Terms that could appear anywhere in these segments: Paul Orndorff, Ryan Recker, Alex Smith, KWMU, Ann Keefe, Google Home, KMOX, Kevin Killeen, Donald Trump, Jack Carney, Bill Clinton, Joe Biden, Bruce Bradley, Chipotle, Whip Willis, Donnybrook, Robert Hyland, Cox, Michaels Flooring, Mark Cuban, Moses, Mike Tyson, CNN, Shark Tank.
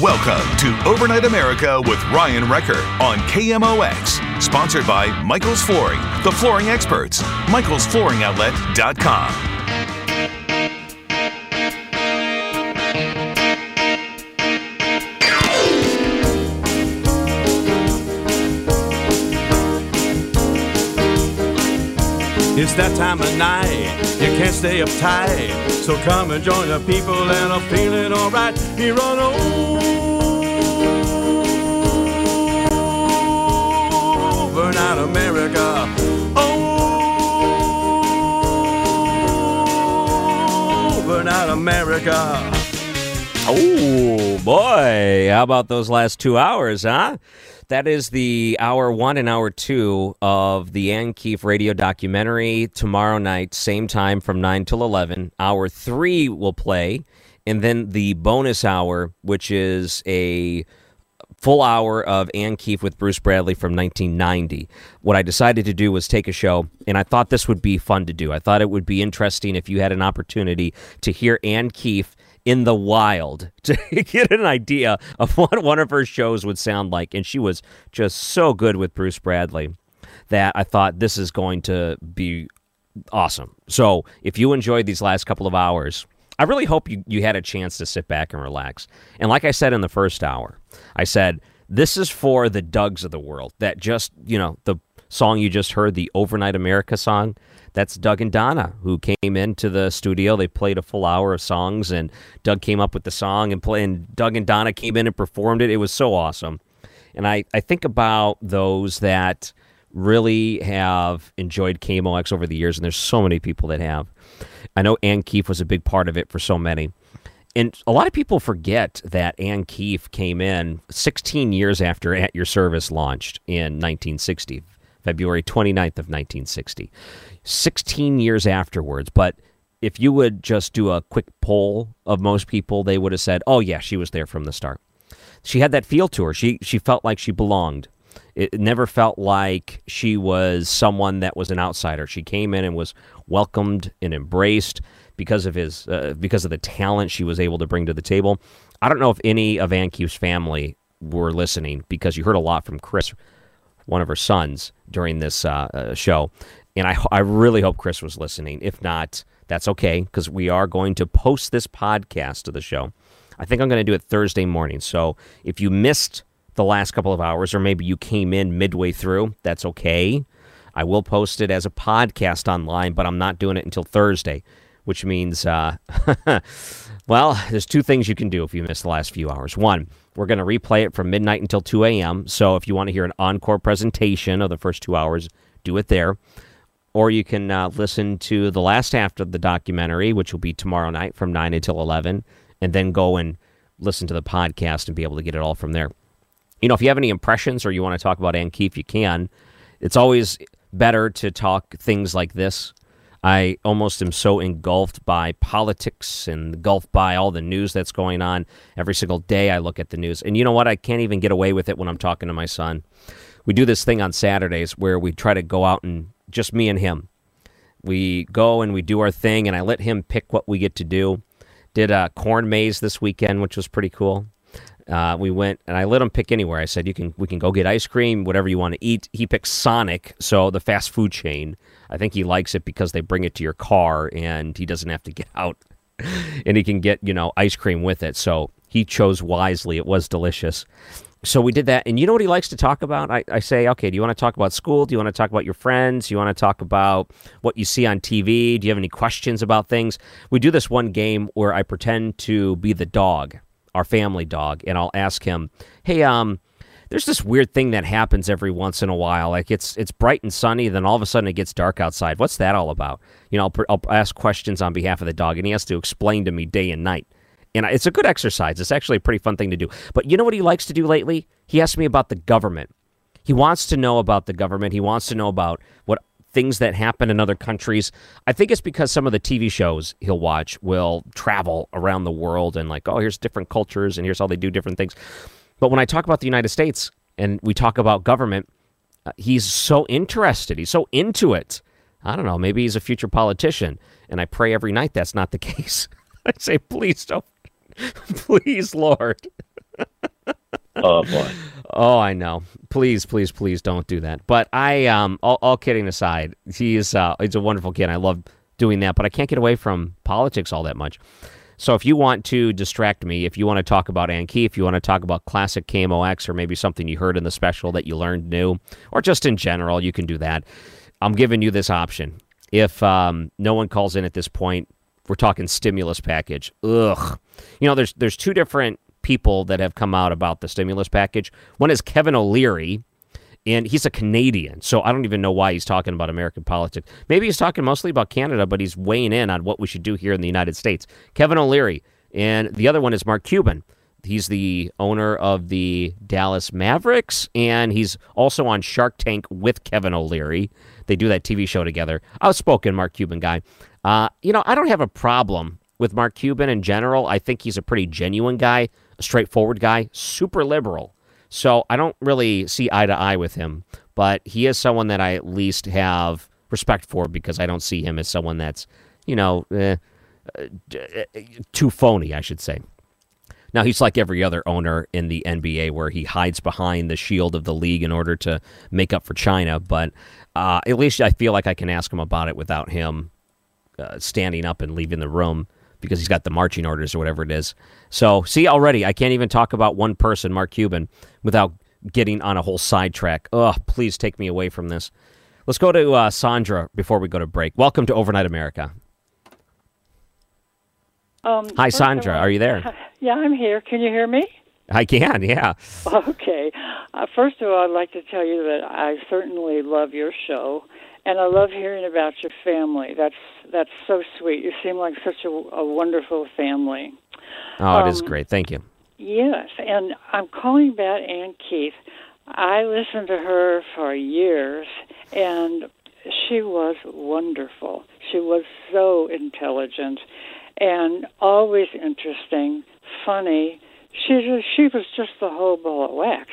Welcome to Overnight America with Ryan Recker on KMOX. Sponsored by Michaels Flooring, the flooring experts. MichaelsFlooringOutlet.com. It's that time of night, you can't stay uptight, so come and join the people that are feeling alright here on Overnight America. Overnight America. Oh boy, how about those last 2 hours, huh? That is the hour 1 and hour 2 of the Ann Keefe radio documentary. Tomorrow night, same time from 9 till 11. Hour 3 will play, and then the bonus hour, which is a full hour of Ann Keefe with Bruce Bradley from 1990. What I decided to do was take a show, and I thought this would be fun to do. I thought it would be interesting if you had an opportunity to hear Ann Keefe in the wild to get an idea of what one of her shows would sound like. And she was just so good with Bruce Bradley that I thought this is going to be awesome. So if you enjoyed these last couple of hours, I really hope you had a chance to sit back and relax. And like I said in the first hour, I said, this is for the Dougs of the world that just, you know, the song you just heard, the Overnight America song. That's Doug and Donna, who came into the studio. They played a full hour of songs, and Doug came up with the song, and Doug and Donna came in and performed it. It was so awesome. And I think about those that really have enjoyed KMOX over the years, and there's so many people that have. I know Ann Keefe was a big part of it for so many. And a lot of people forget that Ann Keefe came in 16 years after At Your Service launched in 1960, February 29th of 1960. 16 years afterwards, but if you would just do a quick poll of most people, they would have said, oh yeah, she was there from the start. She had that feel to her. She felt like she belonged. It never felt like she was someone that was an outsider. She came in and was welcomed and embraced because of the talent she was able to bring to the table. I don't know if any of Ann Keefe's family were listening, because you heard a lot from Chris, one of her sons, during this show. And I really hope Chris was listening. If not, that's okay, because we are going to post this podcast to the show. I think I'm going to do it Thursday morning. So if you missed the last couple of hours, or maybe you came in midway through, that's okay. I will post it as a podcast online, but I'm not doing it until Thursday, which means, well, there's 2 things you can do if you missed the last few hours. One, we're going to replay it from midnight until 2 a.m. So if you want to hear an encore presentation of the first 2 hours, do it there. Or you can listen to the last half of the documentary, which will be tomorrow night from 9 until 11, and then go and listen to the podcast and be able to get it all from there. You know, if you have any impressions or you want to talk about Ann Keefe, you can. It's always better to talk things like this. I almost am so engulfed by politics and engulfed by all the news that's going on. Every single day I look at the news. And you know what? I can't even get away with it when I'm talking to my son. We do this thing on Saturdays where we try to go out and just me and him. We go and we do our thing, and I let him pick what we get to do. Did a corn maze this weekend, which was pretty cool. We went, and I let him pick anywhere. I said, we can go get ice cream, whatever you want to eat. He picked Sonic, so the fast food chain. I think he likes it because they bring it to your car, and he doesn't have to get out. And he can get, you know, ice cream with it. So He chose wisely. It was delicious. So we did that. And you know what he likes to talk about? I say, okay, do you want to talk about school? Do you want to talk about your friends? Do you want to talk about what you see on TV? Do you have any questions about things? We do this one game where I pretend to be the dog, our family dog, and I'll ask him, hey, there's this weird thing that happens every once in a while. Like it's bright and sunny, then all of a sudden it gets dark outside. What's that all about? You know, I'll ask questions on behalf of the dog, and he has to explain to me day and night. And it's a good exercise. It's actually a pretty fun thing to do. But you know what he likes to do lately? He asks me about the government. He wants to know about the government. He wants to know about what things that happen in other countries. I think it's because some of the TV shows he'll watch will travel around the world and like, oh, here's different cultures and here's how they do different things. But when I talk about the United States and we talk about government, he's so interested. He's so into it. I don't know. Maybe he's a future politician. And I pray every night that's not the case. I say, please don't. Please, Lord. Oh, boy. Oh, I know. Please, please, please don't do that. But I, all kidding aside, he's a wonderful kid. I love doing that. But I can't get away from politics all that much. So if you want to distract me, if you want to talk about Ann Keefe, if you want to talk about classic KMOX or maybe something you heard in the special that you learned new, or just in general, you can do that. I'm giving you this option. If no one calls in at this point, we're talking stimulus package. Ugh. You know, there's two different people that have come out about the stimulus package. One is Kevin O'Leary, and he's a Canadian, so I don't even know why he's talking about American politics. Maybe he's talking mostly about Canada, but he's weighing in on what we should do here in the United States. Kevin O'Leary, and the other one is Mark Cuban. He's the owner of the Dallas Mavericks, and he's also on Shark Tank with Kevin O'Leary. They do that TV show together. Outspoken Mark Cuban guy. You know, I don't have a problem with Mark Cuban in general. I think he's a pretty genuine guy, a straightforward guy, super liberal. So I don't really see eye to eye with him, but he is someone that I at least have respect for because I don't see him as someone that's, you know, too phony, I should say. Now, he's like every other owner in the NBA where he hides behind the shield of the league in order to make up for China, but at least I feel like I can ask him about it without him standing up and leaving the room, because he's got the marching orders or whatever it is. So, see, already, I can't even talk about one person, Mark Cuban, without getting on a whole sidetrack. Oh, please take me away from this. Let's go to Sandra before we go to break. Welcome to Overnight America. Hi, Sandra. Are you there? Yeah, I'm here. Can you hear me? I can, yeah. Okay. First of all, I'd like to tell you that I certainly love your show. And I love hearing about your family. That's so sweet. You seem like such a wonderful family. Oh, it is great. Thank you. Yes, and I'm calling about Ann Keefe. I listened to her for years, and she was wonderful. She was so intelligent and always interesting, funny. She was just the whole ball of wax.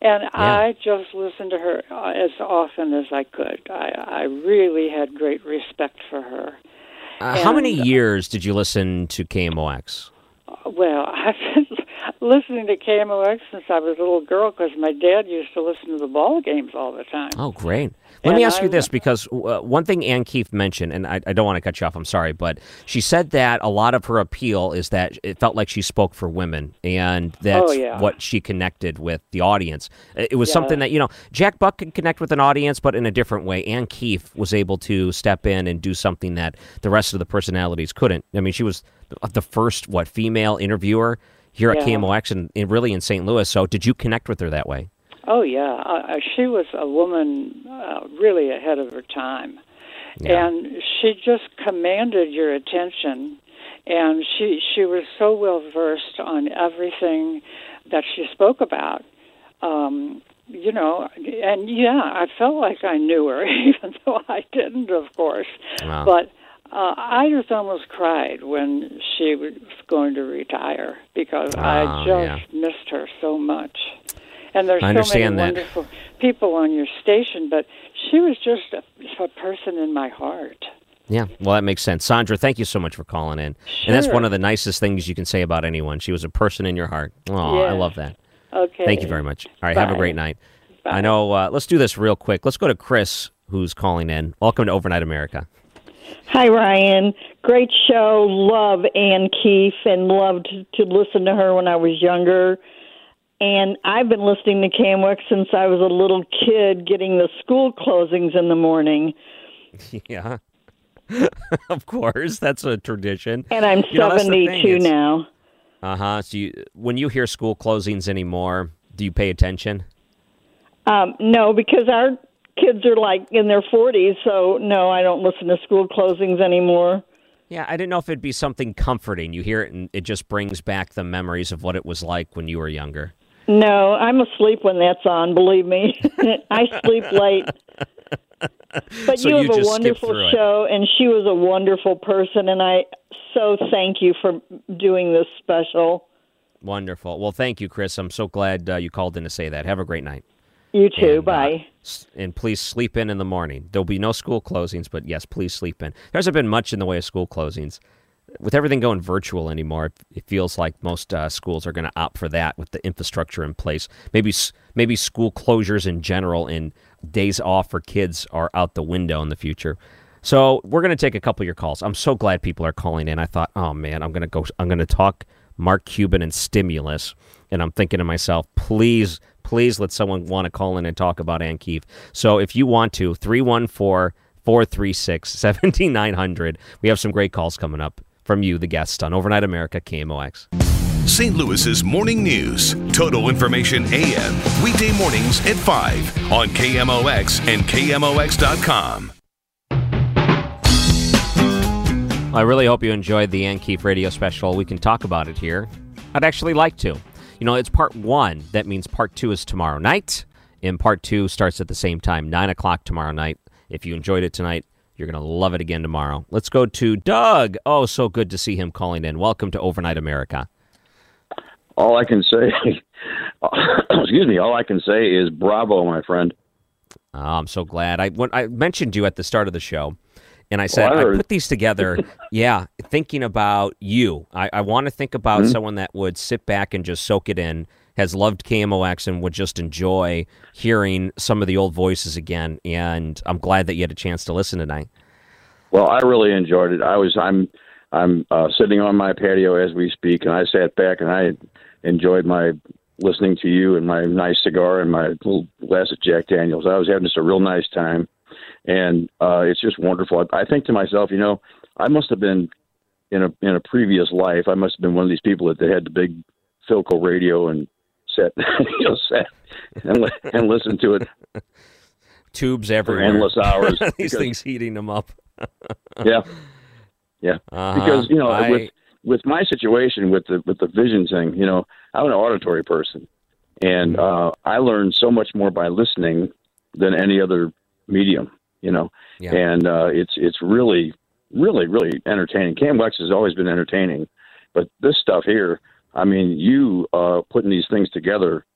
And yeah. I just listened to her as often as I could. I really had great respect for her. How many years did you listen to KMOX? Well, I've been listening to KMOX since I was a little girl because my dad used to listen to the ball games all the time. Oh, great. Let me ask you this, because one thing Ann Keefe mentioned, and I don't want to cut you off, I'm sorry, but she said that a lot of her appeal is that it felt like she spoke for women, and that's what she connected with the audience. It was something that, you know, Jack Buck could connect with an audience, but in a different way. Ann Keefe was able to step in and do something that the rest of the personalities couldn't. I mean, she was the first, female interviewer here at KMOX and really in St. Louis. So did you connect with her that way? Oh, yeah. She was a woman really ahead of her time. Yeah. And she just commanded your attention. And she was so well-versed on everything that she spoke about. You know, and, I felt like I knew her, even though I didn't, of course. Wow. But I just almost cried when she was going to retire because I just missed her so much. And there's so many wonderful people on your station, but she was just a person in my heart. Yeah, well, that makes sense. Sandra, thank you so much for calling in. Sure. And that's one of the nicest things you can say about anyone. She was a person in your heart. Oh, yes. I love that. Okay. Thank you very much. All right, Bye. Have a great night. Bye. I know, let's do this real quick. Let's go to Chris, who's calling in. Welcome to Overnight America. Hi, Ryan. Great show. Love Ann Keefe and loved to listen to her when I was younger. And I've been listening to KMOX since I was a little kid getting the school closings in the morning. Yeah, of course. That's a tradition. And I'm 72 now. Uh-huh. So when you hear school closings anymore, do you pay attention? No, because our kids are like in their 40s, so no, I don't listen to school closings anymore. Yeah, I didn't know if it'd be something comforting. You hear it and it just brings back the memories of what it was like when you were younger. No, I'm asleep when that's on, believe me. I sleep late. But so you have a wonderful show, and she was a wonderful person, and I so thank you for doing this special. Wonderful. Well, thank you, Chris. I'm so glad you called in to say that. Have a great night. You too. And, bye. And please sleep in the morning. There'll be no school closings, but yes, please sleep in. There hasn't been much in the way of school closings. With everything going virtual anymore, it feels like most schools are going to opt for that with the infrastructure in place. Maybe school closures in general and days off for kids are out the window in the future. So we're going to take a couple of your calls. I'm so glad people are calling in. I thought, oh, man, I'm going to talk Mark Cuban and stimulus. And I'm thinking to myself, please let someone want to call in and talk about Ann Keefe. So if you want to, 314-436-7900. We have some great calls coming up from you, the guests, on Overnight America, KMOX. St. Louis's Morning News. Total information AM. Weekday mornings at 5 on KMOX and KMOX.com. I really hope you enjoyed the Ann Keefe radio special. We can talk about it here. I'd actually like to. You know, it's part one. That means part two is tomorrow night, and part two starts at the same time, 9 o'clock tomorrow night. If you enjoyed it tonight, you're going to love it again tomorrow. Let's go to Doug. Oh, so good to see him calling in. Welcome to Overnight America. All I can say, all I can say is bravo, my friend. Oh, I'm so glad. I mentioned you at the start of the show, and I said, I put these together, yeah, thinking about you. I want to think about someone that would sit back and just soak it in, has loved KMOX and would just enjoy hearing some of the old voices again. And I'm glad that you had a chance to listen tonight. Well, I really enjoyed it. I'm sitting on my patio as we speak, and I sat back and I enjoyed my listening to you and my nice cigar and my little glass of Jack Daniels. I was having just a real nice time. And it's just wonderful. I think to myself, you know, I must have been in a previous life. I must have been one of these people that had the big Philco radio and sat and listened to it. Tubes everywhere, for endless hours. These things heating them up. yeah. Uh-huh. Because you know, with my situation with the vision thing, you know, I'm an auditory person, and I learned so much more by listening than any other medium. You know, yeah. And it's really, really, really entertaining. KMOX has always been entertaining, but this stuff here, I mean, you putting these things together,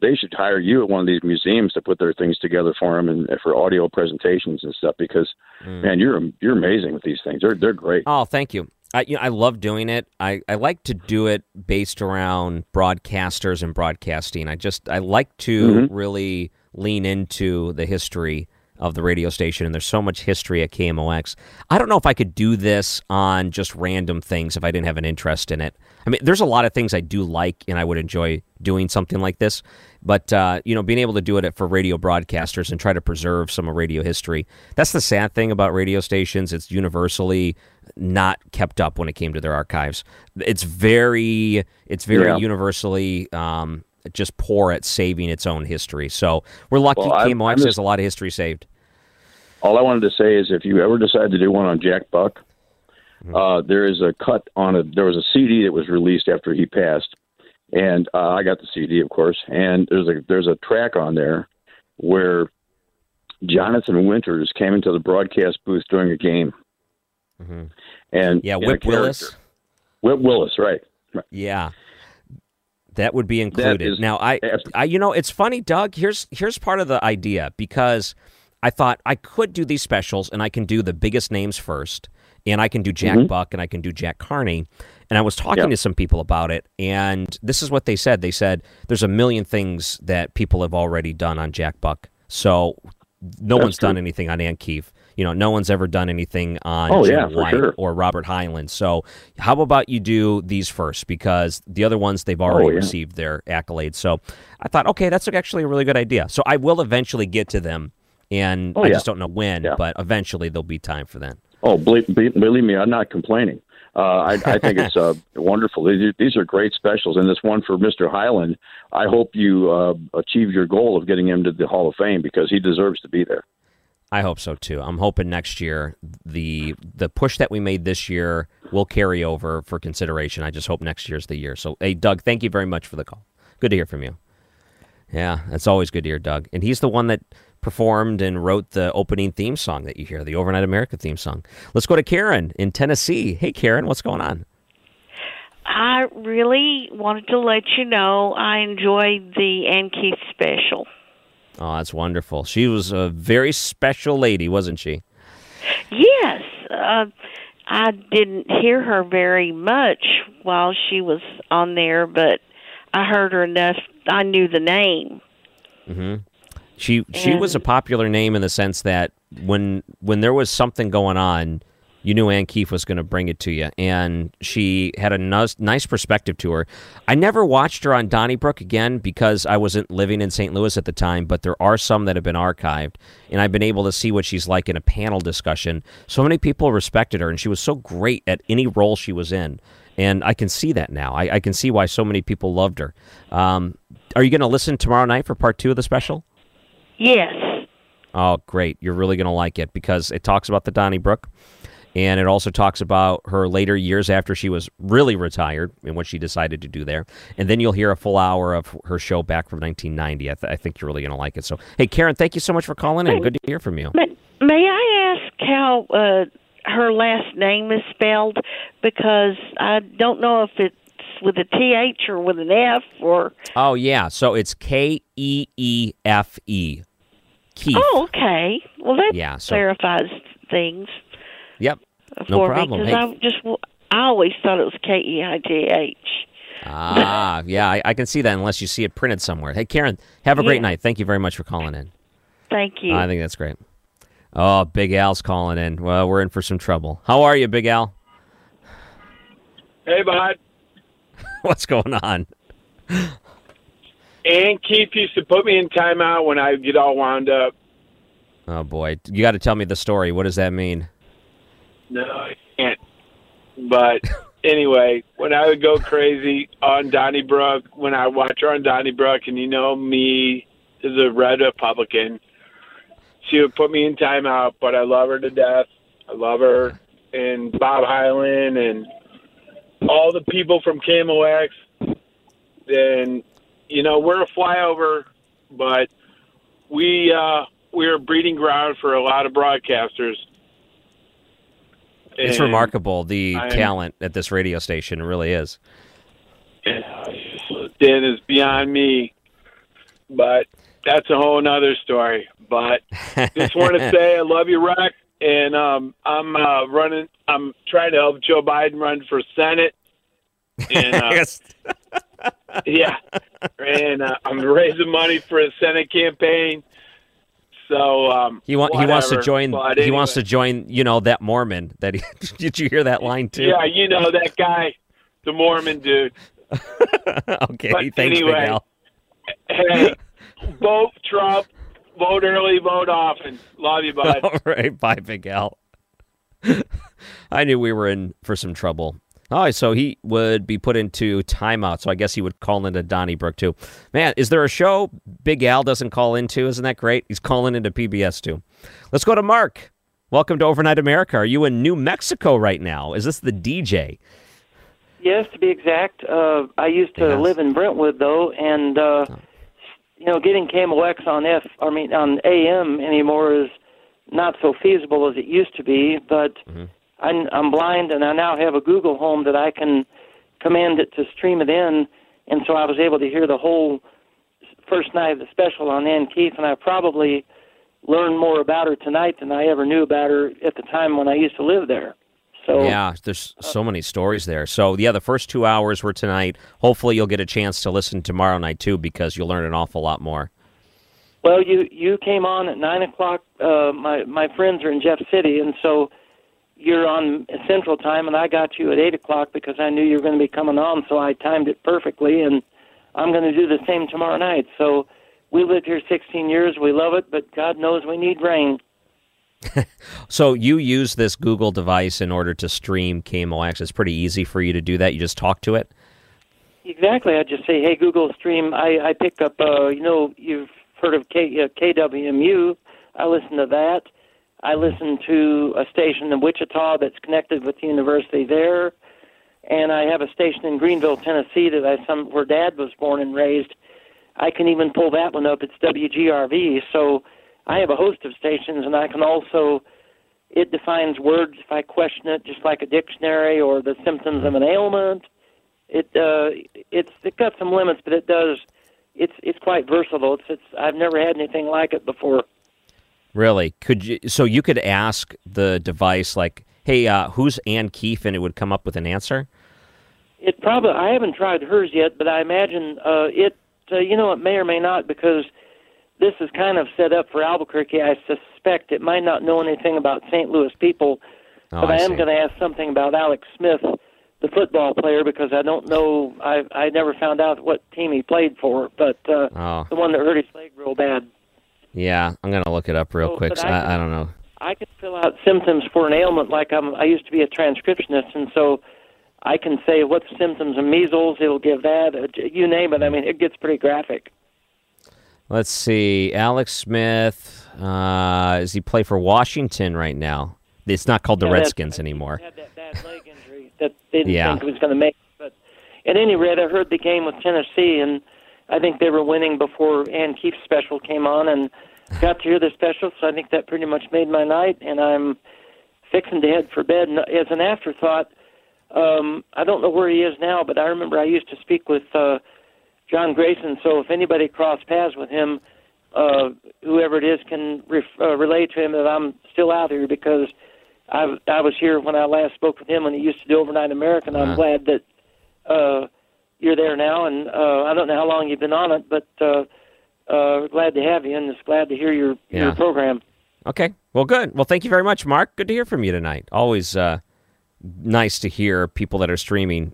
they should hire you at one of these museums to put their things together for them and for audio presentations and stuff. Because, man, you're amazing with these things. They're great. Oh, thank you. I love doing it. I like to do it based around broadcasters and broadcasting. I like to really lean into the history of the radio station, and there's so much history at KMOX. I don't know if I could do this on just random things if I didn't have an interest in it. I mean, there's a lot of things I do like, and I would enjoy doing something like this, but you know, being able to do it for radio broadcasters and try to preserve some of radio history, that's the sad thing about radio stations. It's universally not kept up when it came to their archives. It's very universally just poor at saving its own history. So we're lucky KMOX has a lot of history saved. All I wanted to say is if you ever decide to do one on Jack Buck, there was a CD that was released after he passed. And I got the CD, of course. And there's a track on there where Jonathan Winters came into the broadcast booth during a game. Mm-hmm. And Whip Willis. Whip Willis, right. Yeah. That would be included. Now, I, you know, it's funny, Doug, here's part of the idea, because I thought I could do these specials and I can do the biggest names first, and I can do Jack Buck and I can do Jack Carney. And I was talking to some people about it, and this is what they said. They said there's a million things that people have already done on Jack Buck. So no one's done anything on Ann Keefe. You know, no one's ever done anything on Jim White or Robert Hyland. So how about you do these first? Because the other ones, they've already received their accolades. So I thought, okay, that's actually a really good idea. So I will eventually get to them, and I just don't know when, but eventually there'll be time for that. Oh, believe me, I'm not complaining. I think it's wonderful. These are great specials, and this one for Mr. Hyland, I hope you achieve your goal of getting him to the Hall of Fame, because he deserves to be there. I hope so, too. I'm hoping next year the push that we made this year will carry over for consideration. I just hope next year's the year. So, hey, Doug, thank you very much for the call. Good to hear from you. Yeah, it's always good to hear Doug. And he's the one that performed and wrote the opening theme song that you hear, the Overnight America theme song. Let's go to Karen in Tennessee. Hey, Karen, what's going on? I really wanted to let you know I enjoyed the Ann Keefe special. Oh, that's wonderful. She was a very special lady, wasn't she? Yes. I didn't hear her very much while she was on there, but I heard her enough. I knew the name. Mm-hmm. She was a popular name in the sense that when there was something going on, you knew Ann Keefe was going to bring it to you, and she had a nice perspective to her. I never watched her on Donnybrook again because I wasn't living in St. Louis at the time, but there are some that have been archived, and I've been able to see what she's like in a panel discussion. So many people respected her, and she was so great at any role she was in, and I can see that now. I can see why so many people loved her. Are you going to listen tomorrow night for part 2 of the special? Yes. Oh, great. You're really going to like it because it talks about the Donnybrook. And it also talks about her later years after she was really retired and what she decided to do there. And then you'll hear a full hour of her show back from 1990. I think you're really going to like it. So, hey, Karen, thank you so much for calling in. Good to hear from you. May I ask how her last name is spelled? Because I don't know if it's with a TH or with an F or... Oh, yeah. So it's Keefe. Keefe. Oh, okay. Well, that clarifies things. Yep, no problem. Hey. I always thought it was Keith. Ah, yeah, I can see that unless you see it printed somewhere. Hey, Karen, have a great night. Thank you very much for calling in. Thank you. I think that's great. Oh, Big Al's calling in. Well, we're in for some trouble. How are you, Big Al? Hey, bud. What's going on? Ann Keefe used to put me in timeout when I get all wound up. Oh, boy. You got to tell me the story. What does that mean? No, I can't. But anyway, when I would go crazy on Donnybrook, when I watch her on Donnybrook, and you know me as a red Republican, she would put me in timeout, but I love her to death. I love her. And Bob Hyland and all the people from KMOX. And, you know, we're a flyover, but we're a breeding ground for a lot of broadcasters. It's remarkable, the talent at this radio station. It really is. It is beyond me, but that's a whole other story. But just want to say I love you, Reck, and I'm trying to help Joe Biden run for Senate. And, yeah, and I'm raising money for his Senate campaign. So he wants to join. You know that Mormon. Did you hear that line too? Yeah, you know that guy, the Mormon dude. Okay, but thanks, Miguel. Anyway, hey, vote Trump. Vote early. Vote often. Love you, bud. All right, bye, Miguel. I knew we were in for some trouble. Oh, so he would be put into timeout. So I guess he would call into Donnybrook, too. Man, is there a show Big Al doesn't call into? Isn't that great? He's calling into PBS, too. Let's go to Mark. Welcome to Overnight America. Are you in New Mexico right now? Is this the DJ? Yes, to be exact. I used to live in Brentwood, though, and, you know, getting KMOX on AM anymore is not so feasible as it used to be, but... Mm-hmm. I'm blind, and I now have a Google Home that I can command it to stream it in, and so I was able to hear the whole first night of the special on Ann Keefe, and I probably learned more about her tonight than I ever knew about her at the time when I used to live there. So yeah, there's so many stories there. So, yeah, the first 2 hours were tonight. Hopefully you'll get a chance to listen tomorrow night, too, because you'll learn an awful lot more. Well, you came on at 9 o'clock. My friends are in Jeff City, and so you're on Central Time, and I got you at 8 o'clock because I knew you were going to be coming on, so I timed it perfectly. And I'm going to do the same tomorrow night. So we lived here 16 years. We love it, but God knows we need rain. So you use this Google device in order to stream KMOX. It's pretty easy for you to do that. You just talk to it? Exactly. I just say, hey, Google, stream. I pick up, you've heard of KWMU. I listen to that. I listen to a station in Wichita that's connected with the university there. And I have a station in Greenville, Tennessee, where Dad was born and raised. I can even pull that one up. It's WGRV. So I have a host of stations, and I can also, it defines words if I question it, just like a dictionary or the symptoms of an ailment. It's got some limits, but it does. It's quite versatile. I've never had anything like it before. Really? So you could ask the device, like, hey, who's Ann Keefe, and it would come up with an answer? I haven't tried hers yet, but I imagine it may or may not, because this is kind of set up for Albuquerque. I suspect it might not know anything about St. Louis people, but I am going to ask something about Alex Smith, the football player, because I don't know, I never found out what team he played for, but the one that hurt his leg real bad. Yeah, I'm going to look it up real quick. I don't know. I can fill out symptoms for an ailment, like I used to be a transcriptionist, and so I can say what's symptoms of measles, it'll give that, you name it. I mean, it gets pretty graphic. Let's see, Alex Smith, does he play for Washington right now? It's not called the Redskins anymore. He had that bad leg injury that they didn't think he was going to make. But at any rate, I heard the game with Tennessee, and I think they were winning before Ann Keefe's special came on, and got to hear the special, so I think that pretty much made my night, and I'm fixing to head for bed. And as an afterthought, I don't know where he is now, but I remember I used to speak with John Grayson, so if anybody crossed paths with him, whoever it is can relay to him that I'm still out here, because I was here when I last spoke with him when he used to do Overnight America, and I'm glad that you're there now, and I don't know how long you've been on it, but... glad to have you, and just glad to hear your program. Okay. Well, good. Well, thank you very much, Mark. Good to hear from you tonight. Always nice to hear people that are streaming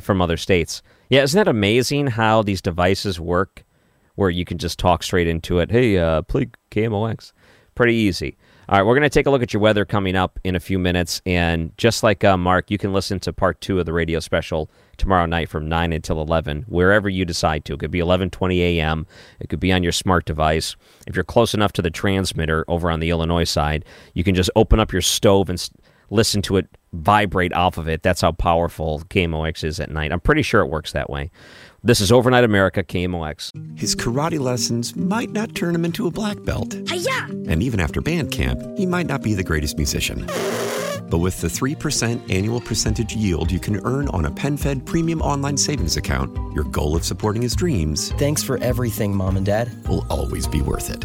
from other states. Yeah, isn't that amazing how these devices work, where you can just talk straight into it? Hey, play KMOX. Pretty easy. All right, we're going to take a look at your weather coming up in a few minutes, and just like Mark, you can listen to part 2 of the radio special tomorrow night from 9 until 11, wherever you decide to. It could be 11:20 a.m. It could be on your smart device. If you're close enough to the transmitter over on the Illinois side, you can just open up your stove and listen to it vibrate off of it. That's how powerful KMOX is at night. I'm pretty sure it works that way. This is Overnight America, KMOX. His karate lessons might not turn him into a black belt. Hi-ya! And even after band camp, he might not be the greatest musician. But with the 3% annual percentage yield you can earn on a PenFed Premium Online Savings Account, your goal of supporting his dreams... Thanks for everything, Mom and Dad. ...will always be worth it.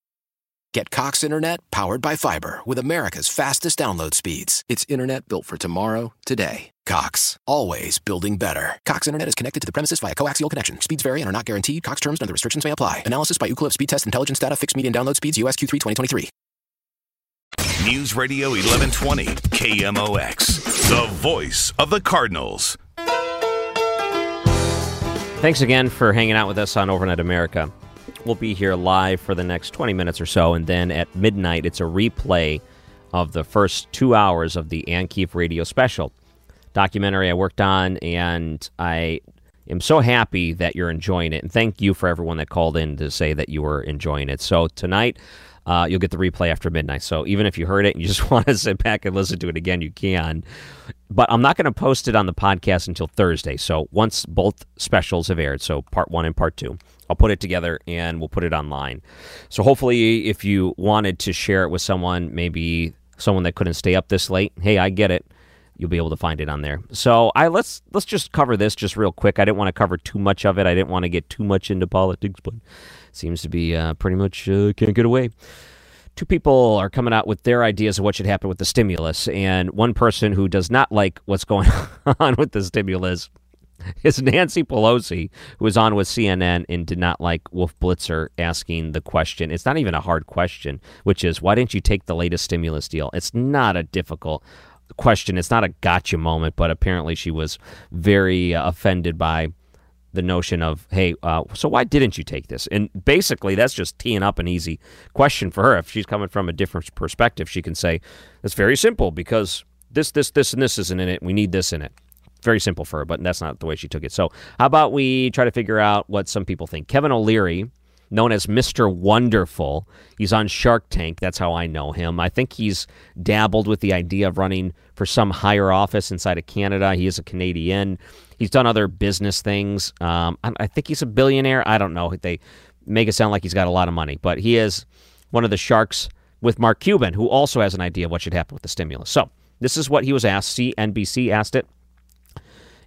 Get Cox Internet powered by fiber with America's fastest download speeds. It's internet built for tomorrow, today. Cox, always building better. Cox Internet is connected to the premises via coaxial connection. Speeds vary and are not guaranteed. Cox terms and other restrictions may apply. Analysis by Ookla Speed Test Intelligence data. Fixed median download speeds. US Q3 2023. News Radio 1120 KMOX, the voice of the Cardinals. Thanks again for hanging out with us on Overnight America. We'll be here live for the next 20 minutes or so, and then at midnight, it's a replay of the first 2 hours of the Ann Keefe radio special documentary I worked on, and I am so happy that you're enjoying it, and thank you for everyone that called in to say that you were enjoying it. So tonight, you'll get the replay after midnight, so even if you heard it and you just want to sit back and listen to it again, you can. But I'm not going to post it on the podcast until Thursday, so once both specials have aired, so part 1 and part 2, I'll put it together and we'll put it online. So hopefully if you wanted to share it with someone, maybe someone that couldn't stay up this late, hey, I get it. You'll be able to find it on there. So let's just cover this just real quick. I didn't want to cover too much of it. I didn't want to get too much into politics, but it seems to be pretty much can't get away. Two people are coming out with their ideas of what should happen with the stimulus, and one person who does not like what's going on with the stimulus is Nancy Pelosi, who was on with CNN and did not like Wolf Blitzer asking the question. It's not even a hard question, which is, why didn't you take the latest stimulus deal? It's not a difficult question. It's not a gotcha moment, but apparently she was very offended by the notion of, hey, so why didn't you take this? And basically, that's just teeing up an easy question for her. If she's coming from a different perspective, she can say, it's very simple because this, and this isn't in it. We need this in it. Very simple for her, but that's not the way she took it. So how about we try to figure out what some people think? Kevin O'Leary, known as Mr. Wonderful, he's on Shark Tank. That's how I know him. I think he's dabbled with the idea of running for some higher office inside of Canada. He is a Canadian. He's done other business things. I think he's a billionaire. I don't know. They make it sound like he's got a lot of money, but he is one of the sharks with Mark Cuban, who also has an idea of what should happen with the stimulus. So this is what he was asked. CNBC asked it.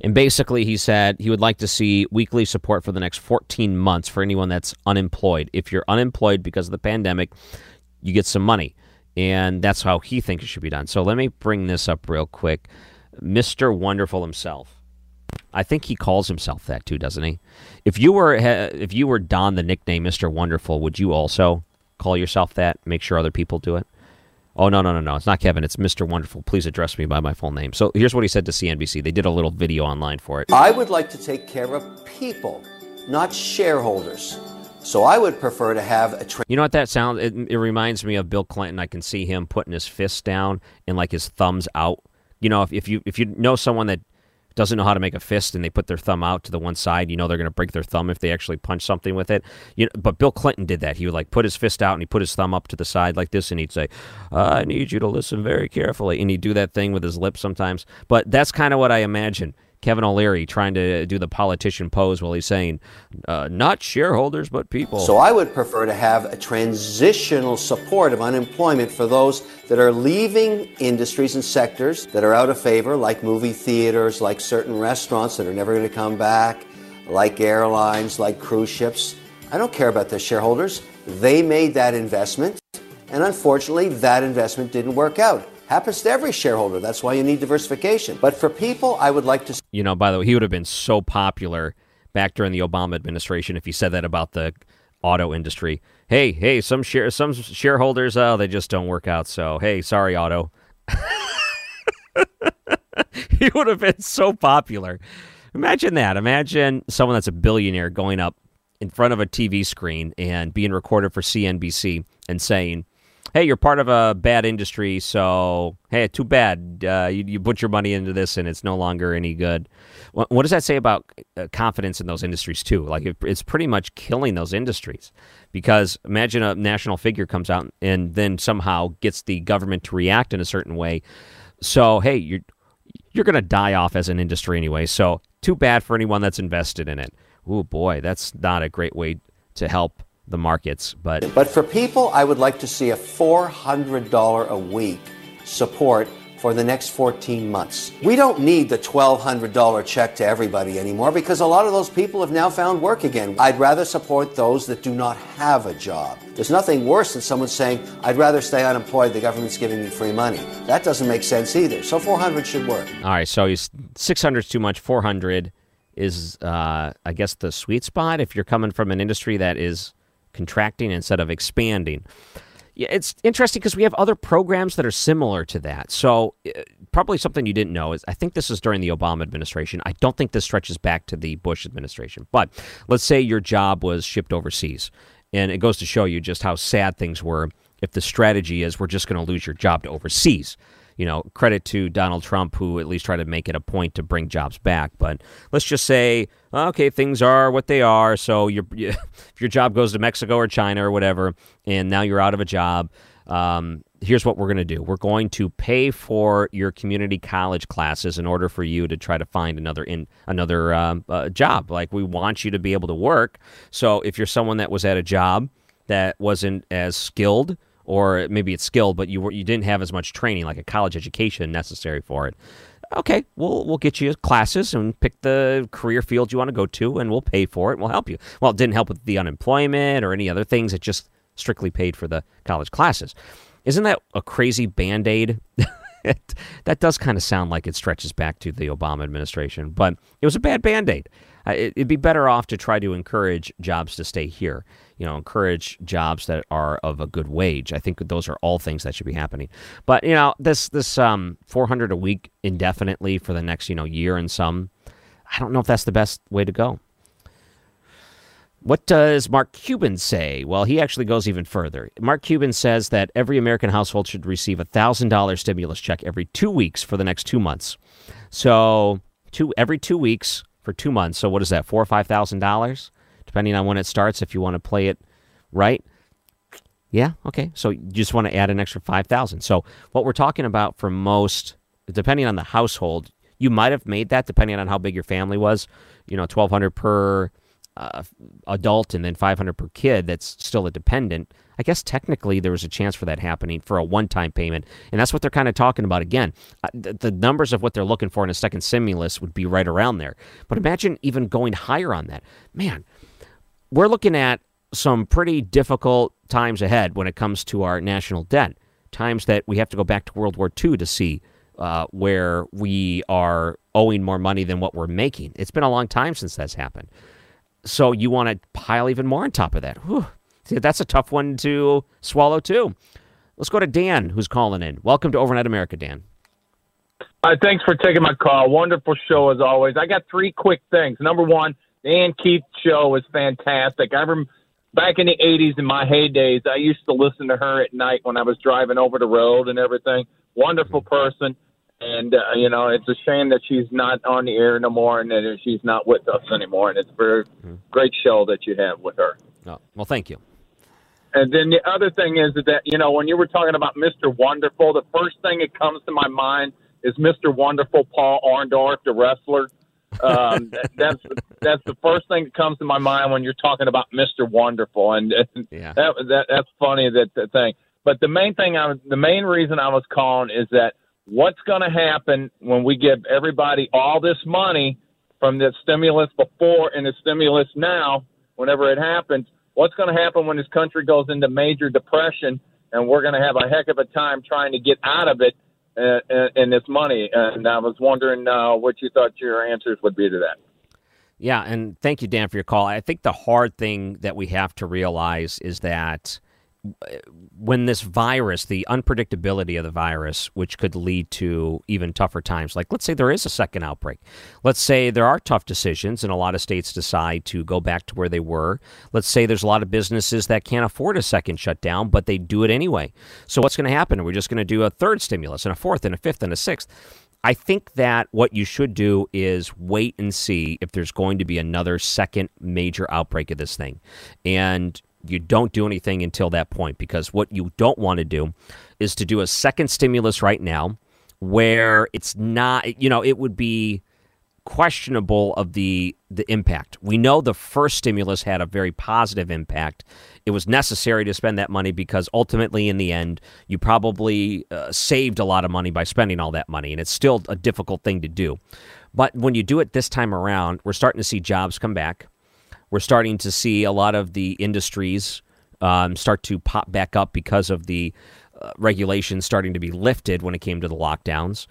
And basically, he said he would like to see weekly support for the next 14 months for anyone that's unemployed. If you're unemployed because of the pandemic, you get some money. And that's how he thinks it should be done. So let me bring this up real quick. Mr. Wonderful himself. I think he calls himself that too, doesn't he? If you were Don the nickname Mr. Wonderful, would you also call yourself that? Make sure other people do it? Oh, no. It's not Kevin. It's Mr. Wonderful. Please address me by my full name. So here's what he said to CNBC. They did a little video online for it. I would like to take care of people, not shareholders. So I would prefer to have a... You know what that sounds... It reminds me of Bill Clinton. I can see him putting his fists down and like his thumbs out. You know, if you know someone that doesn't know how to make a fist and they put their thumb out to the one side, you know they're going to break their thumb if they actually punch something with it. You know, but Bill Clinton did that. He would like put his fist out and he put his thumb up to the side like this and he'd say, I need you to listen very carefully. And he'd do that thing with his lips sometimes. But that's kind of what I imagine. Kevin O'Leary trying to do the politician pose while he's saying, not shareholders, but people. So I would prefer to have a transitional support of unemployment for those that are leaving industries and sectors that are out of favor, like movie theaters, like certain restaurants that are never going to come back, like airlines, like cruise ships. I don't care about their shareholders. They made that investment, and unfortunately, that investment didn't work out. Happens to every shareholder. That's why you need diversification. But for people, I would like to... You know, by the way, he would have been so popular back during the Obama administration if he said that about the auto industry. Hey, some shareholders, they just don't work out. So, hey, sorry, auto. He would have been so popular. Imagine that. Imagine someone that's a billionaire going up in front of a TV screen and being recorded for CNBC and saying... Hey, you're part of a bad industry, so, hey, too bad. You put your money into this, and it's no longer any good. What does that say about confidence in those industries, too? Like, it's pretty much killing those industries because imagine a national figure comes out and then somehow gets the government to react in a certain way. So, hey, you're going to die off as an industry anyway, so too bad for anyone that's invested in it. Oh, boy, that's not a great way to help the markets, but for people, I would like to see a $400 a week support for the next 14 months. We don't need the $1,200 check to everybody anymore because a lot of those people have now found work again. I'd rather support those that do not have a job. There's nothing worse than someone saying, I'd rather stay unemployed. The government's giving me free money. That doesn't make sense either. So 400 should work. All right. So 600 is too much. 400 is, I guess, the sweet spot if you're coming from an industry that is contracting instead of expanding. Yeah, it's interesting because we have other programs that are similar to that. So probably something you didn't know is I think this is during the Obama administration. I don't think this stretches back to the Bush administration. But let's say your job was shipped overseas. And it goes to show you just how sad things were if the strategy is we're just going to lose your job to overseas. You know, credit to Donald Trump, who at least tried to make it a point to bring jobs back. But let's just say, okay, things are what they are. So if your job goes to Mexico or China or whatever, and now you're out of a job, here's what we're going to do. We're going to pay for your community college classes in order for you to try to find another job. Like, we want you to be able to work. So if you're someone that was at a job that wasn't as skilled or maybe it's skilled, but you didn't have as much training, like a college education necessary for it. Okay, we'll get you classes and pick the career field you want to go to, and we'll pay for it, and we'll help you. Well, it didn't help with the unemployment or any other things. It just strictly paid for the college classes. Isn't that a crazy Band-Aid? That does kind of sound like it stretches back to the Obama administration, but it was a bad Band-Aid. It'd be better off to try to encourage jobs to stay here, you know, encourage jobs that are of a good wage. I think those are all things that should be happening. But, you know, this $400 a week indefinitely for the next, you know, year and some, I don't know if that's the best way to go. What does Mark Cuban say? Well, he actually goes even further. Mark Cuban says that every American household should receive a $1,000 stimulus check every 2 weeks for the next 2 months. So every 2 weeks for 2 months. So what is that, $4,000 or $5,000, depending on when it starts, if you want to play it right? Yeah, okay. So you just want to add an extra $5,000. So what we're talking about for most, depending on the household, you might have made that depending on how big your family was, you know, $1,200 per adult and then $500 per kid that's still a dependent. I guess technically there was a chance for that happening for a one-time payment, and that's what they're kind of talking about again. The numbers of what they're looking for in a second stimulus would be right around there. But imagine even going higher on that. Man, we're looking at some pretty difficult times ahead when it comes to our national debt, times that we have to go back to World War II to see where we are owing more money than what we're making. It's been a long time since that's happened. So you want to pile even more on top of that. Whew. That's a tough one to swallow, too. Let's go to Dan, who's calling in. Welcome to Overnight America, Dan. Thanks for taking my call. Wonderful show, as always. I got three quick things. Number one, the Ann Keefe show was fantastic. I remember back in the 80s, in my heydays, I used to listen to her at night when I was driving over the road and everything. Wonderful person. And, you know, it's a shame that she's not on the air no more and that she's not with us anymore. And it's a very great show that you have with her. Oh, well, thank you. And then the other thing is that, you know, when you were talking about Mr. Wonderful, the first thing that comes to my mind is Mr. Wonderful Paul Orndorff, the wrestler. That's the first thing that comes to my mind when you're talking about Mr. Wonderful. And yeah. That's funny, that thing. But the main thing, the main reason I was calling is that what's going to happen when we give everybody all this money from the stimulus before and the stimulus now, whenever it happens, what's going to happen when this country goes into major depression and we're going to have a heck of a time trying to get out of it and this money? And I was wondering what you thought your answers would be to that. Yeah, and thank you, Dan, for your call. I think the hard thing that we have to realize is that when this virus, the unpredictability of the virus, which could lead to even tougher times, like let's say there is a second outbreak. Let's say there are tough decisions and a lot of states decide to go back to where they were. Let's say there's a lot of businesses that can't afford a second shutdown, but they do it anyway. So what's going to happen? Are we just going to do a third stimulus and a fourth and a fifth and a sixth? I think that what you should do is wait and see if there's going to be another second major outbreak of this thing. And you don't do anything until that point, because what you don't want to do is to do a second stimulus right now where it's not, you know, it would be questionable of the impact. We know the first stimulus had a very positive impact. It was necessary to spend that money because ultimately in the end, you probably saved a lot of money by spending all that money, and it's still a difficult thing to do. But when you do it this time around, we're starting to see jobs come back. We're starting to see a lot of the industries start to pop back up because of the regulations starting to be lifted when it came to the lockdowns.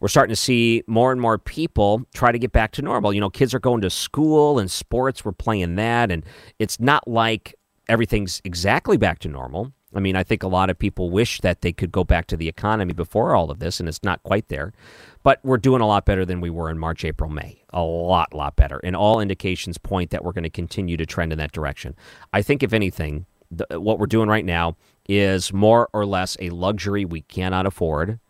We're starting to see more and more people try to get back to normal. You know, kids are going to school and sports, we're playing that. And it's not like everything's exactly back to normal. I mean, I think a lot of people wish that they could go back to the economy before all of this, and it's not quite there. But we're doing a lot better than we were in March, April, May. A lot better. And all indications point that we're going to continue to trend in that direction. I think, if anything, what we're doing right now is more or less a luxury we cannot afford.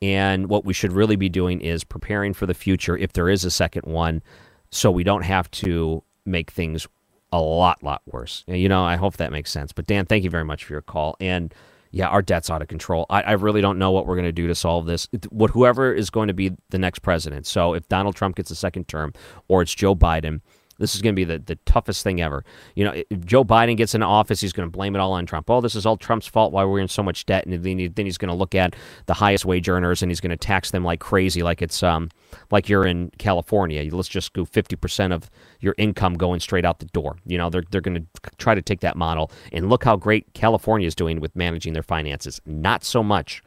And what we should really be doing is preparing for the future if there is a second one, so we don't have to make things a lot worse. You know, I hope that makes sense. But Dan, thank you very much for your call. And yeah, our debt's out of control. I really don't know what we're going to do to solve this. Whoever is going to be the next president. So if Donald Trump gets a second term or it's Joe Biden, This is going to be the toughest thing ever. You know, if Joe Biden gets into office, he's going to blame it all on Trump. Oh, this is all Trump's fault, why we're in so much debt. And then he's going to look at the highest wage earners and he's going to tax them like crazy, like it's like you're in California. Let's just go 50% of your income going straight out the door. You know, they're going to try to take that model. And look how great California is doing with managing their finances. Not so much.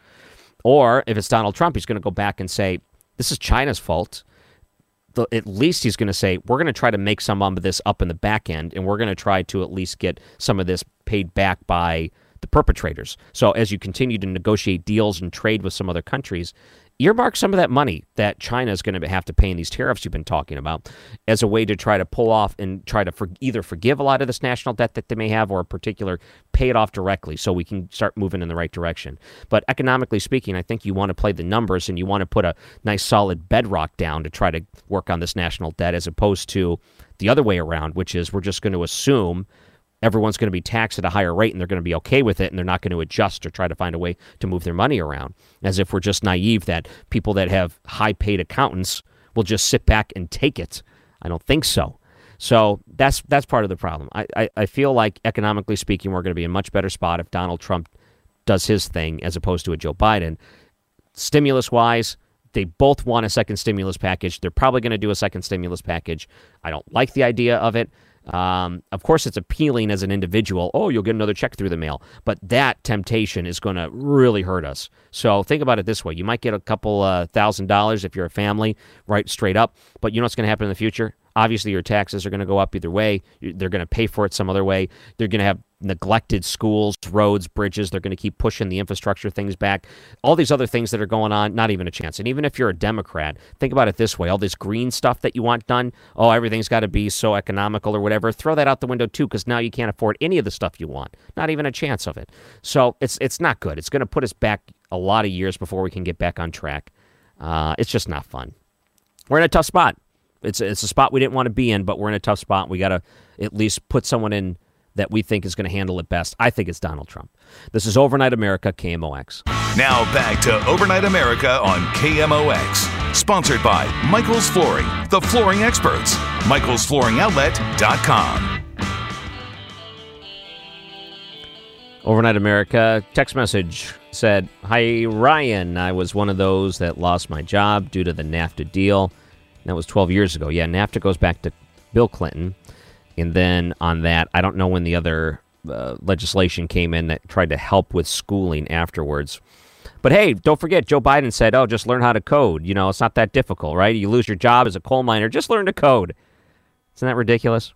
Or if it's Donald Trump, he's going to go back and say, this is China's fault. At least he's going to say, we're going to try to make some of this up in the back end, and we're going to try to at least get some of this paid back by the perpetrators. So as you continue to negotiate deals and trade with some other countries, earmark some of that money that China is going to have to pay in these tariffs you've been talking about as a way to try to pull off and try to either forgive a lot of this national debt that they may have, or in particular, pay it off directly so we can start moving in the right direction. But economically speaking, I think you want to play the numbers and you want to put a nice solid bedrock down to try to work on this national debt, as opposed to the other way around, which is we're just going to assume everyone's going to be taxed at a higher rate and they're going to be okay with it and they're not going to adjust or try to find a way to move their money around, as if we're just naive that people that have high-paid accountants will just sit back and take it. I don't think so. So that's part of the problem. I feel like, economically speaking, we're going to be in a much better spot if Donald Trump does his thing as opposed to a Joe Biden. Stimulus-wise, they both want a second stimulus package. They're probably going to do a second stimulus package. I don't like the idea of it. Of course, it's appealing as an individual. Oh, you'll get another check through the mail. But that temptation is going to really hurt us. So think about it this way. You might get a couple $1,000 if you're a family, right, straight up. But you know what's going to happen in the future? Obviously, your taxes are going to go up either way. They're going to pay for it some other way. They're going to have neglected schools, roads, bridges. They're going to keep pushing the infrastructure things back. All these other things that are going on, not even a chance. And even if you're a Democrat, think about it this way. All this green stuff that you want done, oh, everything's got to be so economical or whatever, throw that out the window too, because now you can't afford any of the stuff you want. Not even a chance of it. So it's not good. It's going to put us back a lot of years before we can get back on track. It's just not fun. We're in a tough spot. It's a spot we didn't want to be in, but we're in a tough spot. We got to at least put someone in that we think is going to handle it best. I think it's Donald Trump. This is Overnight America, KMOX. Now back to Overnight America on KMOX. Sponsored by Michaels Flooring, the flooring experts. MichaelsFlooringOutlet.com. Overnight America text message said, "Hi, Ryan. I was one of those that lost my job due to the NAFTA deal." That was 12 years ago. Yeah, NAFTA goes back to Bill Clinton. And then on that, I don't know when the other legislation came in that tried to help with schooling afterwards. But hey, don't forget, Joe Biden said, oh, just learn how to code. You know, it's not that difficult, right? You lose your job as a coal miner, just learn to code. Isn't that ridiculous?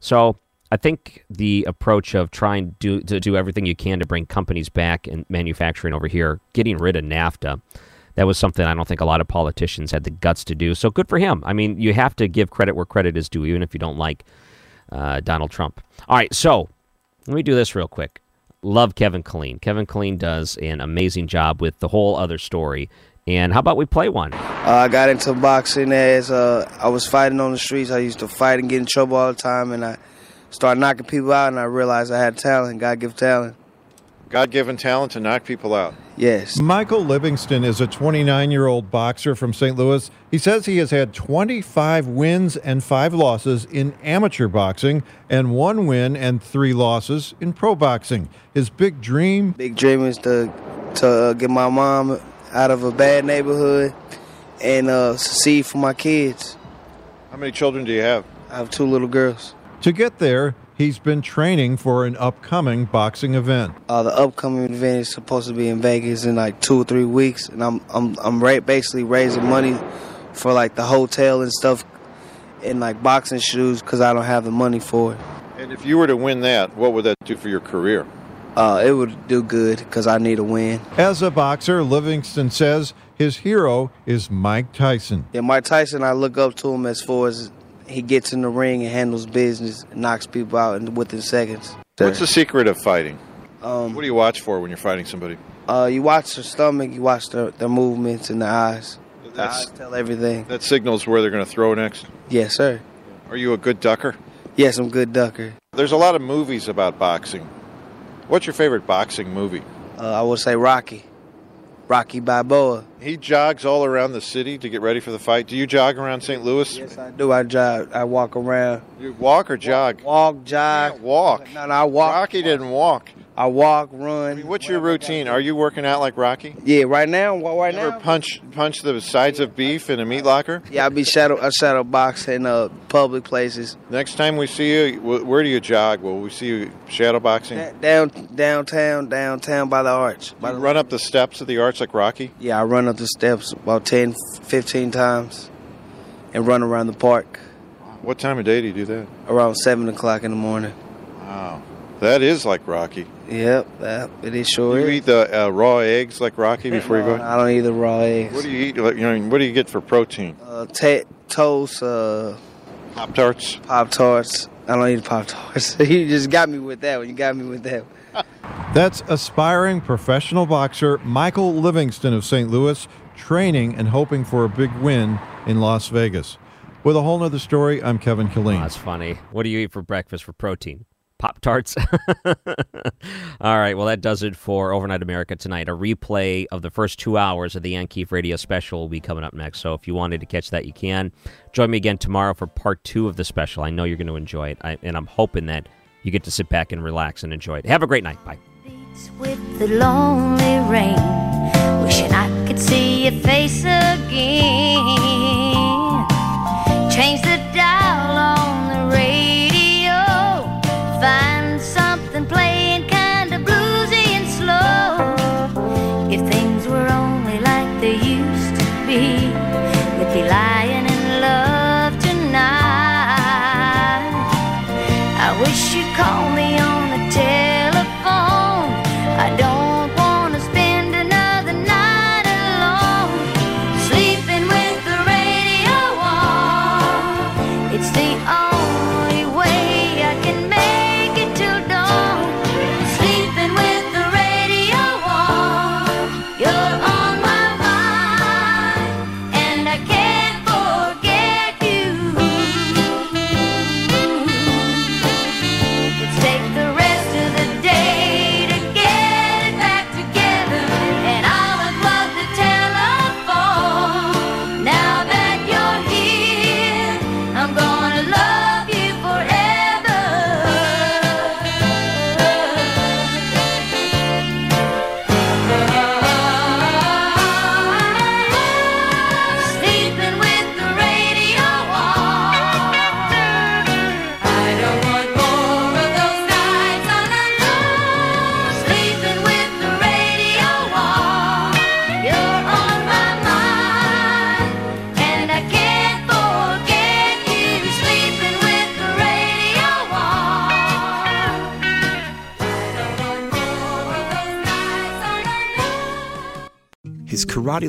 So I think the approach of trying to do everything you can to bring companies back and manufacturing over here, getting rid of NAFTA, that was something I don't think a lot of politicians had the guts to do. So good for him. I mean, you have to give credit where credit is due, even if you don't like Donald Trump. All right, so let me do this real quick. Love Kevin Killeen. Kevin Killeen does an amazing job with the whole other story. And how about we play one? I got into boxing as I was fighting on the streets. I used to fight and get in trouble all the time. And I started knocking people out, and I realized I had talent. God give talent. God-given talent to knock people out. Yes. Michael Livingston is a 29-year-old boxer from St. Louis. He says he has had 25 wins and 5 losses in amateur boxing and 1 win and 3 losses in pro boxing. His big dream... Big dream is to get my mom out of a bad neighborhood and succeed for my kids. How many children do you have? I have 2 little girls. To get there, he's been training for an upcoming boxing event. The upcoming event is supposed to be in Vegas in like 2 or 3 weeks, and I'm basically raising money for like the hotel and stuff, and like boxing shoes because I don't have the money for it. And if you were to win that, what would that do for your career? It would do good because I need a win. As a boxer, Livingston says his hero is Mike Tyson. Yeah, Mike Tyson, I look up to him as far as he gets in the ring and handles business, knocks people out within seconds. What's the secret of fighting? What do you watch for when you're fighting somebody? You watch their stomach, you watch their movements and their eyes. The eyes tell everything. That signals where they're going to throw next? Yes, sir. Are you a good ducker? Yes, I'm a good ducker. There's a lot of movies about boxing. What's your favorite boxing movie? I would say Rocky. Rocky Balboa. He jogs all around the city to get ready for the fight. Do you jog around St. Louis? Yes, I do. I jog. I walk around. You walk or jog? Walk, jog. Yeah, walk. No, I walk. Rocky didn't walk. I walk, run. I mean, what's your routine? Are you working out like Rocky? Yeah, right now. Right now. Punch the sides of beef in a meat locker? Yeah, I be shadow box in public places. Next time we see you, where do you jog? Will we see you shadow boxing? Downtown by the arch. You run up the steps of the arch like Rocky? Yeah, I run up the steps about 10, 15 times and run around the park. What time of day do you do that? Around 7 o'clock in the morning. Wow. That is like Rocky. Yep, it sure is. Do you eat the raw eggs like Rocky before you go? I don't eat the raw eggs. What do you eat? What do you get for protein? Toast. Pop-Tarts? Pop-Tarts. I don't eat Pop-Tarts. You just got me with that one. That's aspiring professional boxer Michael Livingston of St. Louis, training and hoping for a big win in Las Vegas. With a whole nother story, I'm Kevin Killeen. Oh, that's funny. What do you eat for breakfast for protein? Pop-Tarts. All right, well, that does it for Overnight America tonight. A replay of the first 2 hours of the Ann Keefe radio special will be coming up next, so if you wanted to catch that, you can. Join me again tomorrow for part 2 of the special. I know you're going to enjoy it, and I'm hoping that you get to sit back and relax and enjoy it. Have a great night. Bye. With the lonely rain, wishing I could see your face again. Change the dial on the radio. Find something playing kind of bluesy and slow. If things were only like they used to be, we'd be lying in love tonight. I wish you'd call me on the telephone. I don't karate